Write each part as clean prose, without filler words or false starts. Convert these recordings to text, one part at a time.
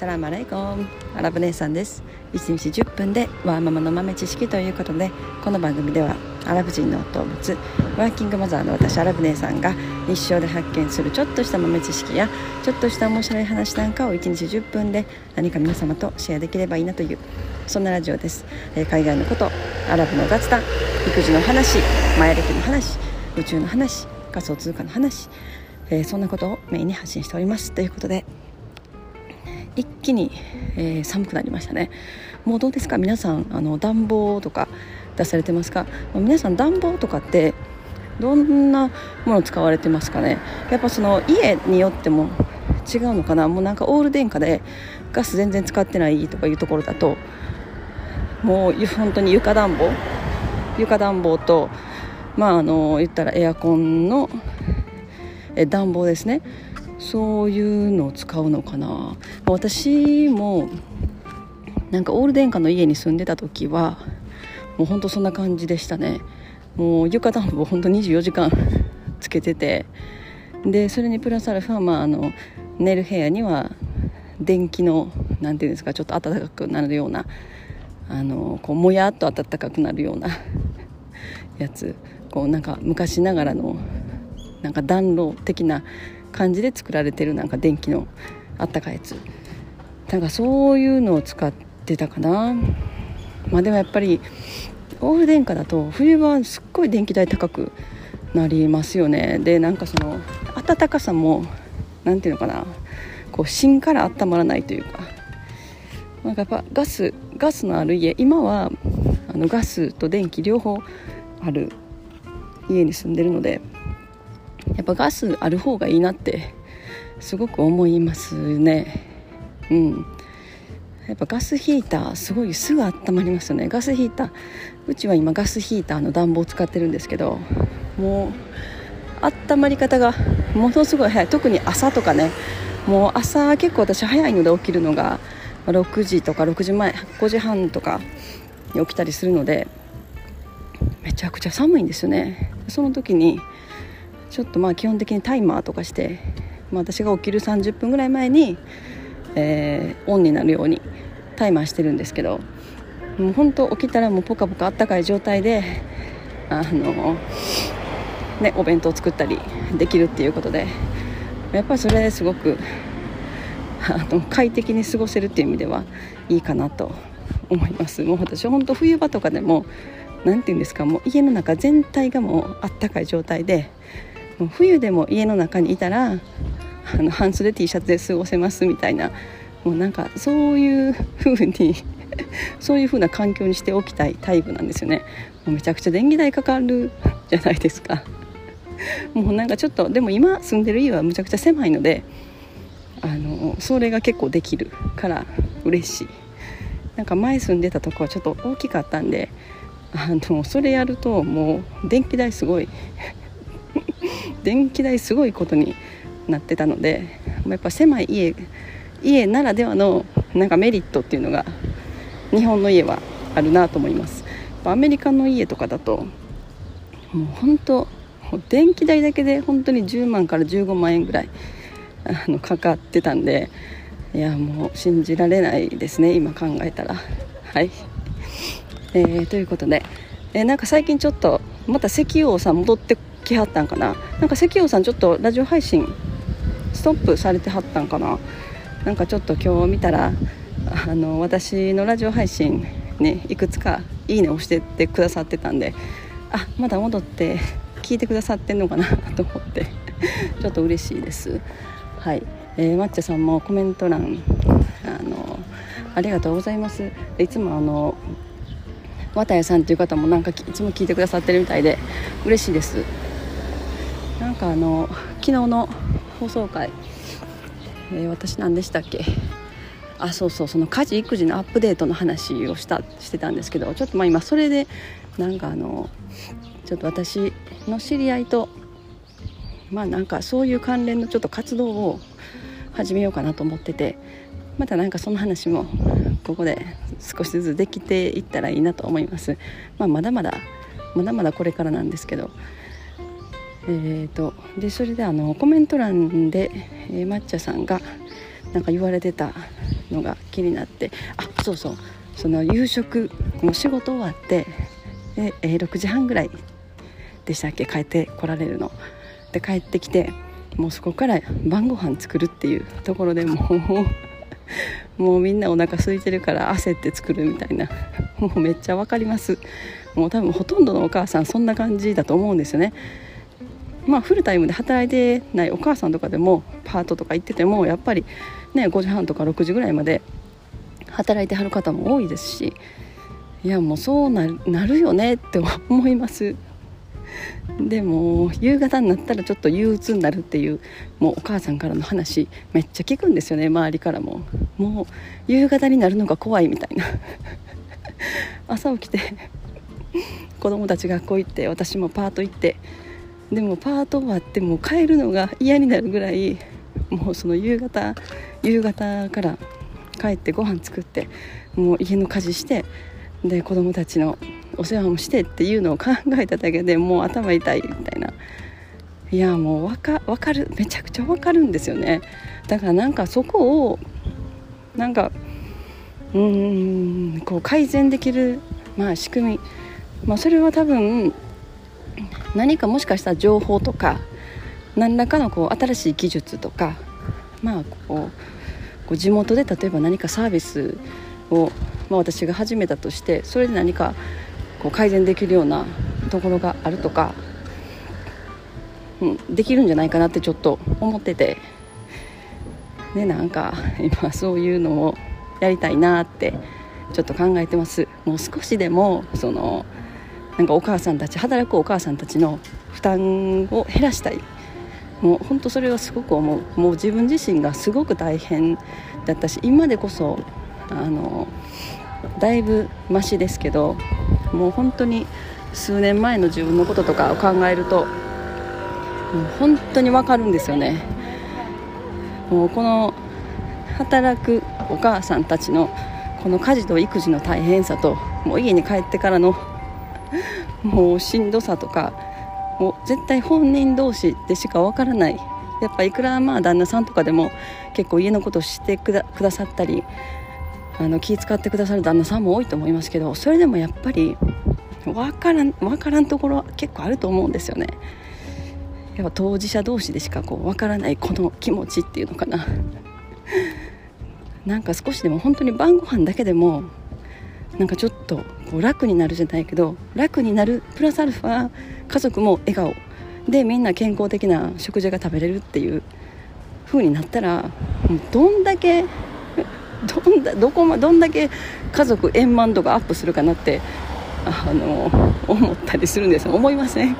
サラムアレイコン、アラブ姉さんです。1日10分でワーママの豆知識ということで、この番組ではアラブ人の夫を持つワーキングマザーの私アラブ姉さんが日常で発見するちょっとした豆知識やちょっとした面白い話なんかを1日10分で何か皆様とシェアできればいいなという、そんなラジオです。海外のこと、アラブの雑談、育児の話、前歴の話、宇宙の話、仮想通貨の話、そんなことをメインに発信しております。ということで一気に、寒くなりましたね。もうどうですか皆さん、暖房とか出されてますか？皆さん暖房とかってどんなもの使われてますかね？やっぱその家によっても違うのかな。もうなんかオール電化でガス全然使ってないとかいうところだと、もう本当に床暖房と、言ったらエアコンの暖房ですね。そういうのを使うのかな。私もなんかオール電化の家に住んでた時はもう本当そんな感じでしたね。もう床暖房本当24時間つけてて、でそれにプラスアルファ、寝る部屋には電気のなんていうんですか、ちょっと暖かくなるようなこうもやっと暖かくなるようなやつ、こうなんか昔ながらのなんか暖炉的な感じで作られてるなんか電気のあったかいやつ、なんかそういうのを使ってたかな。でもやっぱりオール電化だと冬はすっごい電気代高くなりますよね。でなんかその暖かさもなんていうのかな、こう芯から温まらないというか、なんかやっぱガスのある家、今はガスと電気両方ある家に住んでるので、やっぱガスある方がいいなってすごく思いますね。やっぱガスヒーターすごいすぐ温まりますよね。ガスヒーター、うちは今ガスヒーターの暖房を使ってるんですけど、もう温まり方がものすごい早い。特に朝とかね、もう朝結構私早いので起きるのが6時とか6時前、5時半とかに起きたりするので、めちゃくちゃ寒いんですよね。その時にちょっと基本的にタイマーとかして、私が起きる30分ぐらい前に、オンになるようにタイマーしてるんですけど、もう本当起きたらもうポカポカあったかい状態でお弁当作ったりできるっていうことで、やっぱりそれすごく快適に過ごせるっていう意味ではいいかなと思います。もう私本当冬場とかでもなんていうんですか、もう家の中全体がもうあったかい状態で、もう冬でも家の中にいたら半袖 T シャツで過ごせますみたいな、もうなんかそういう風にそういう風な環境にしておきたいタイプなんですよね。もうめちゃくちゃ電気代かかるじゃないですか。もうなんかちょっとでも今住んでる家はむちゃくちゃ狭いので、それが結構できるから嬉しい。なんか前住んでたとこはちょっと大きかったんで、それやるともう電気代すごいことになってたので、やっぱ狭い家ならではのなんかメリットっていうのが日本の家はあるなと思います。アメリカの家とかだともう本当電気代だけで本当に10万から15万円ぐらいかかってたんで、いやもう信じられないですね今考えたら。はい、ということで、なんか最近ちょっとまた石油王さん戻ってきはったんかな。なんか石油王さんちょっとラジオ配信ストップされてはったんかな。なんかちょっと今日見たら私のラジオ配信ね、いくつかいいねを押してってくださってたんで、あ、まだ戻って聞いてくださってんのかなと思ってちょっと嬉しいです。はい、まっちゃさんもコメント欄ありがとうございます。いつも綿谷さんという方もなんかいつも聞いてくださってるみたいで嬉しいです。なんか昨日の放送回、私何でしたっけ。そうその家事育児のアップデートの話をしてたんですけど、ちょっと今それでなんかちょっと私の知り合いとなんかそういう関連のちょっと活動を始めようかなと思ってて、またなんかその話もここで少しずつできていったらいいなと思います。まだまだこれからなんですけど、でそれでコメント欄で、抹茶さんがなんか言われてたのが気になって、あ、そうそう、その夕食もう仕事終わってで6時半ぐらいでしたっけ、帰ってこられるので、帰ってきてもうそこから晩ご飯作るっていうところでもうみんなお腹空いてるから焦って作るみたいな、もうめっちゃわかります。もう多分ほとんどのお母さんそんな感じだと思うんですよね。まあフルタイムで働いてないお母さんとかでもパートとか行っててもやっぱりね5時半とか6時ぐらいまで働いてはる方も多いですし、いやもうそうなるよねって思います。でも夕方になったらちょっと憂鬱になるっていう、もうお母さんからの話めっちゃ聞くんですよね、周りからも。もう夕方になるのが怖いみたいな朝起きて子供たち学校行って私もパート行って、でもパート終わってもう帰るのが嫌になるぐらい、もうその夕方から帰ってご飯作ってもう家の家事してで子供たちのお世話もしてっていうのを考えただけでもう頭痛いみたいな。いやもうわかる、めちゃくちゃわかるんですよね。だからなんかそこをなんかこう改善できる、まあ、仕組み、まあ、それは多分何かもしかしたら情報とか何らかのこう新しい技術とか、まあこう地元で例えば何かサービスを、まあ、私が始めたとして、それで何かこう改善できるようなところがあるとか、できるんじゃないかなってちょっと思ってて、ね、なんか今そういうのをやりたいなってちょっと考えてます。もう少しでもそのなんかお母さんたち、働くお母さんたちの負担を減らしたい。もう本当それはすごく思う。もう自分自身がすごく大変だったし、今でこそだいぶマシですけど、もう本当に数年前の自分のこととかを考えるともう本当に分かるんですよね。もうこの働くお母さんたちのこの家事と育児の大変さと、もう家に帰ってからのもうしんどさとか、もう絶対本人同士でしか分からない。やっぱいくらまあ旦那さんとかでも結構家のことをしてくださったり気遣ってくださる旦那さんも多いと思いますけど、それでもやっぱり分からんところは結構あると思うんですよね。やっぱ当事者同士でしかこう分からないこの気持ちっていうのかななんか少しでも本当に晩ご飯だけでもなんかちょっとこう楽になるじゃないけど、楽になるプラスアルファ家族も笑顔でみんな健康的な食事が食べれるっていう風になったら、どんだけ家族円満度がアップするかなって思ったりするんですよ。思いません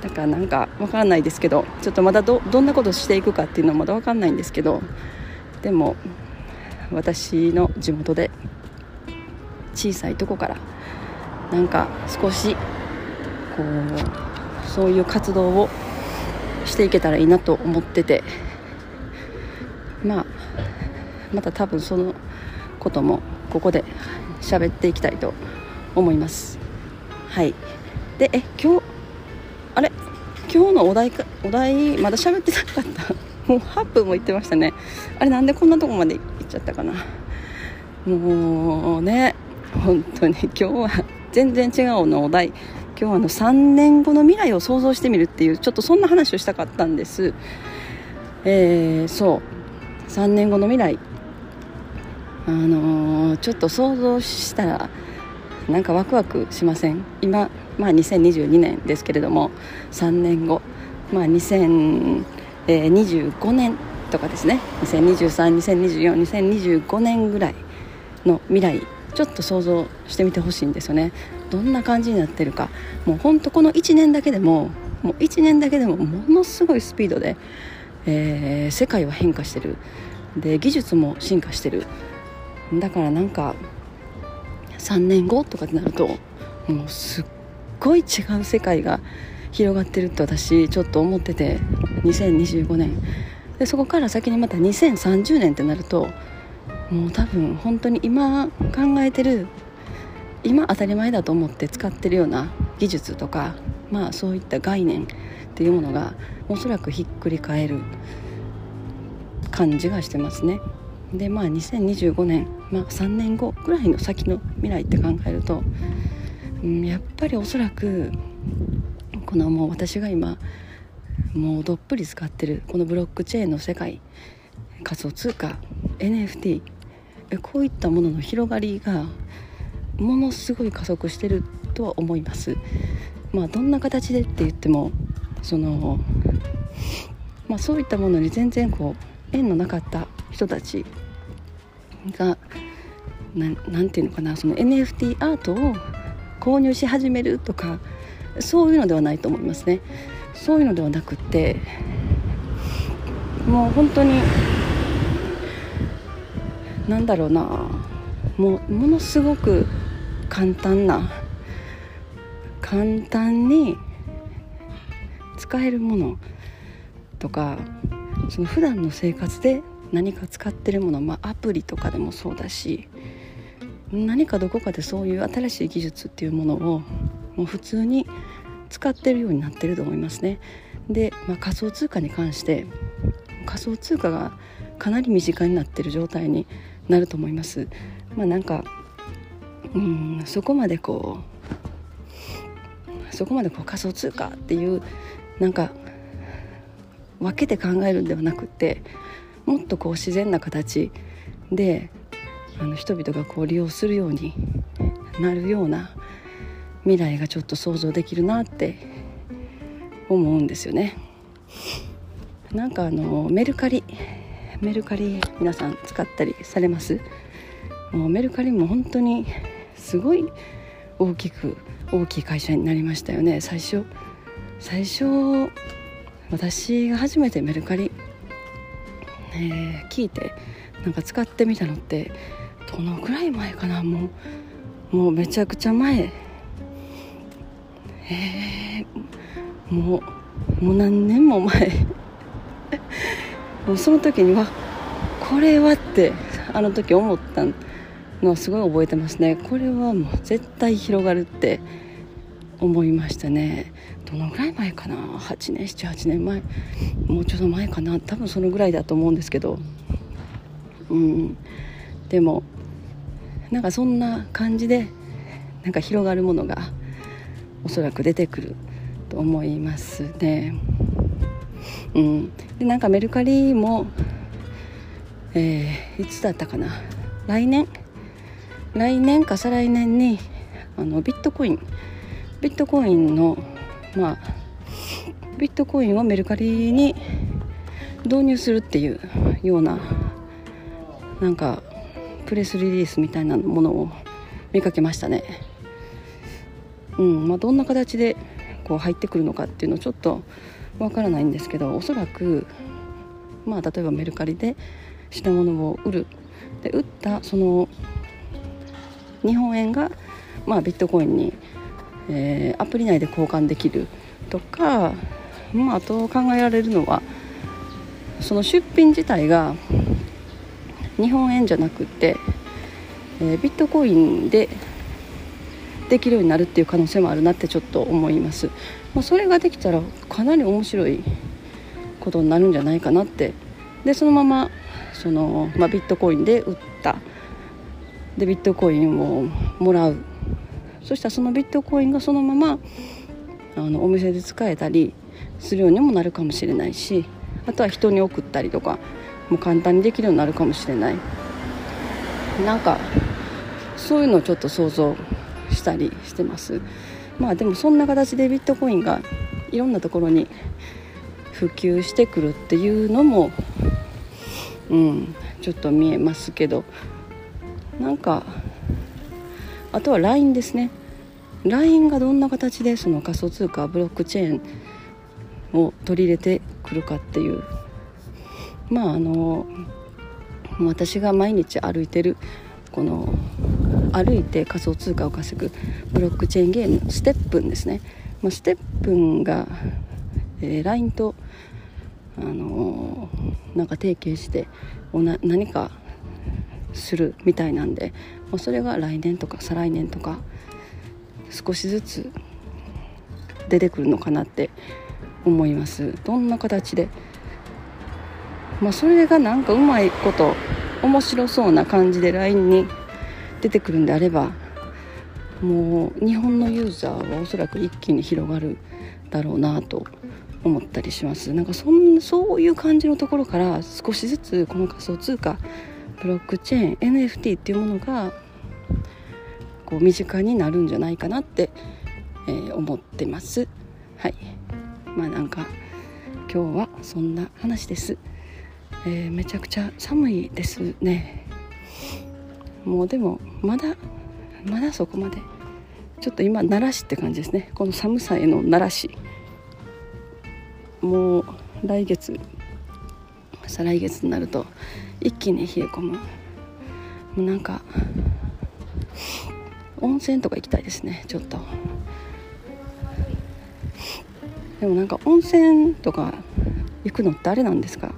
だからなんかわからないですけど、ちょっとまだ どんなことしていくかっていうのはまだわかんないんですけど、でも私の地元で小さいとこからなんか少しこうそういう活動をしていけたらいいなと思ってて、まあまた多分そのこともここで喋っていきたいと思います。はい。で今日のお題まだ喋ってなかったもう8分も言ってましたね。あれなんでこんなとこまで行っちゃったかな。もうね本当に今日は全然違うのお題、今日は3年後の未来を想像してみるっていう、ちょっとそんな話をしたかったんです。そう3年後の未来、ちょっと想像したらなんかワクワクしません？今、まあ、2022年ですけれども、3年後、まあ、2025年とかですね、2023、2024、2025年ぐらいの未来ちょっと想像してみてほしいんですよね。どんな感じになってるか、もう本当この1年だけでもものすごいスピードで、世界は変化してる。で技術も進化してる。だからなんか3年後とかになるともうすっごい違う世界が広がってるって私ちょっと思ってて、2025年、でそこから先にまた2030年ってなると、もう多分本当に今考えてる、今当たり前だと思って使ってるような技術とか、まあそういった概念っていうものがおそらくひっくり返る感じがしてますね。で2025年、3年後ぐらいの先の未来って考えると、やっぱりおそらくこのもう私が今もうどっぷり使ってるこのブロックチェーンの世界、仮想通貨、 NFT、 こういったものの広がりがものすごい加速してるとは思います。どんな形でって言ってもそういったものに全然縁のなかった人たちがなんていうのかな、その NFT アートを購入し始めるとかそういうのではないと思いますね。そういうのではなくって、もう本当にものすごく簡単に使えるものとか、その普段の生活で何か使ってるもの、アプリとかでもそうだし、何かどこかでそういう新しい技術っていうものをもう普通に使ってるようになってると思いますね。で、仮想通貨に関して仮想通貨がかなり身近になってる状態になると思います。そこまで仮想通貨っていう分けて考えるんではなくて、もっと自然な形で人々が利用するようになるような未来がちょっと想像できるなって思うんですよね。メルカリ皆さん使ったりされます？もうメルカリも本当にすごい大きい会社になりましたよね。最初私が初めてメルカリ、聞いて使ってみたのってどのくらい前かな、もうめちゃくちゃ前、もう何年も前もうその時にこれはってあの時思ったのはすごい覚えてますね。これはもう絶対広がるって思いましたね。どのぐらい前かな、7、8年前、もうちょっと前かな、多分そのぐらいだと思うんですけど、でもそんな感じで広がるものがおそらく出てくると思いますね。でメルカリも、いつだったかな、来年か再来年にビットコインの、ビットコインをメルカリに導入するっていうようなプレスリリースみたいなものを見かけましたね。どんな形で入ってくるのかっていうのちょっとわからないんですけど、おそらく、例えばメルカリで品物を売るで売ったその日本円が、ビットコインに、アプリ内で交換できるとか、あと考えられるのはその出品自体が日本円じゃなくて、ビットコインでできるようになるっていう可能性もあるなってちょっと思います。それができたらかなり面白いことになるんじゃないかなって。でそのままビットコインで売った、でビットコインをもらう、そしたらそのビットコインがそのままお店で使えたりするようにもなるかもしれないし、あとは人に送ったりとかも簡単にできるようになるかもしれない。そういうのをちょっと想像したりしてます。でもそんな形でビットコインがいろんなところに普及してくるっていうのも、ちょっと見えますけど、あとは LINE ですね。 LINE がどんな形でその仮想通貨ブロックチェーンを取り入れてくるかっていう、私が毎日歩いてる歩いて仮想通貨を稼ぐブロックチェーンゲームステップンですね。ステップンが、LINE と、提携して何かするみたいなんで、それが来年とか再来年とか少しずつ出てくるのかなって思います。どんな形で、それがうまいこと面白そうな感じで LINE に出てくるんであれば、もう日本のユーザーはおそらく一気に広がるだろうなと思ったりします。なんかそういう感じのところから少しずつこの仮想通貨、ブロックチェーン、 NFT っていうものがこう身近になるんじゃないかなって、思ってます。はい、まあなんか今日はそんな話です。めちゃくちゃ寒いですね。もうでもまだそこまでちょっと今慣らしって感じですね。この寒さへの慣らし、もう来月再来月になると一気に冷え込む。もうなんか温泉とか行きたいですね。ちょっとでもなんか温泉とか行くのってあれなんですか、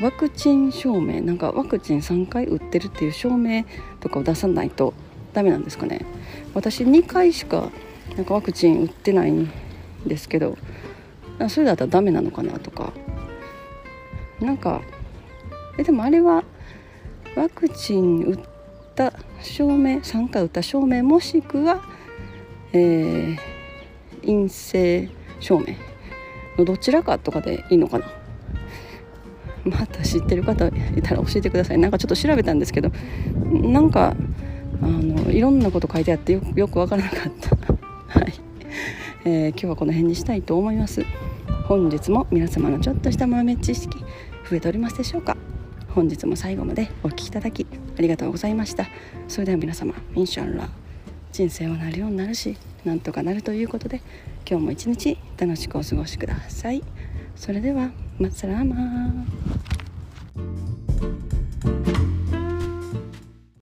ワクチン証明、なんかワクチン3回打ってるっていう証明とかを出さないとダメなんですかね。私2回しかなんかワクチン打ってないんですけど、それだったらダメなのかなとか、なんかでもあれはワクチン打った証明、3回打った証明、もしくは、陰性証明のどちらかとかでいいのかな。また知ってる方いたら教えてください。なんかちょっと調べたんですけど、なんかいろんなこと書いてあって よく分からなかった。はい、今日はこの辺にしたいと思います。本日も皆様のちょっとした豆知識増えておりますでしょうか。本日も最後までお聞きいただきありがとうございました。それでは皆様、インシャアラー、人生はなるようになるし、なんとかなるということで、今日も一日楽しくお過ごしください。それでは、マッサラーマー。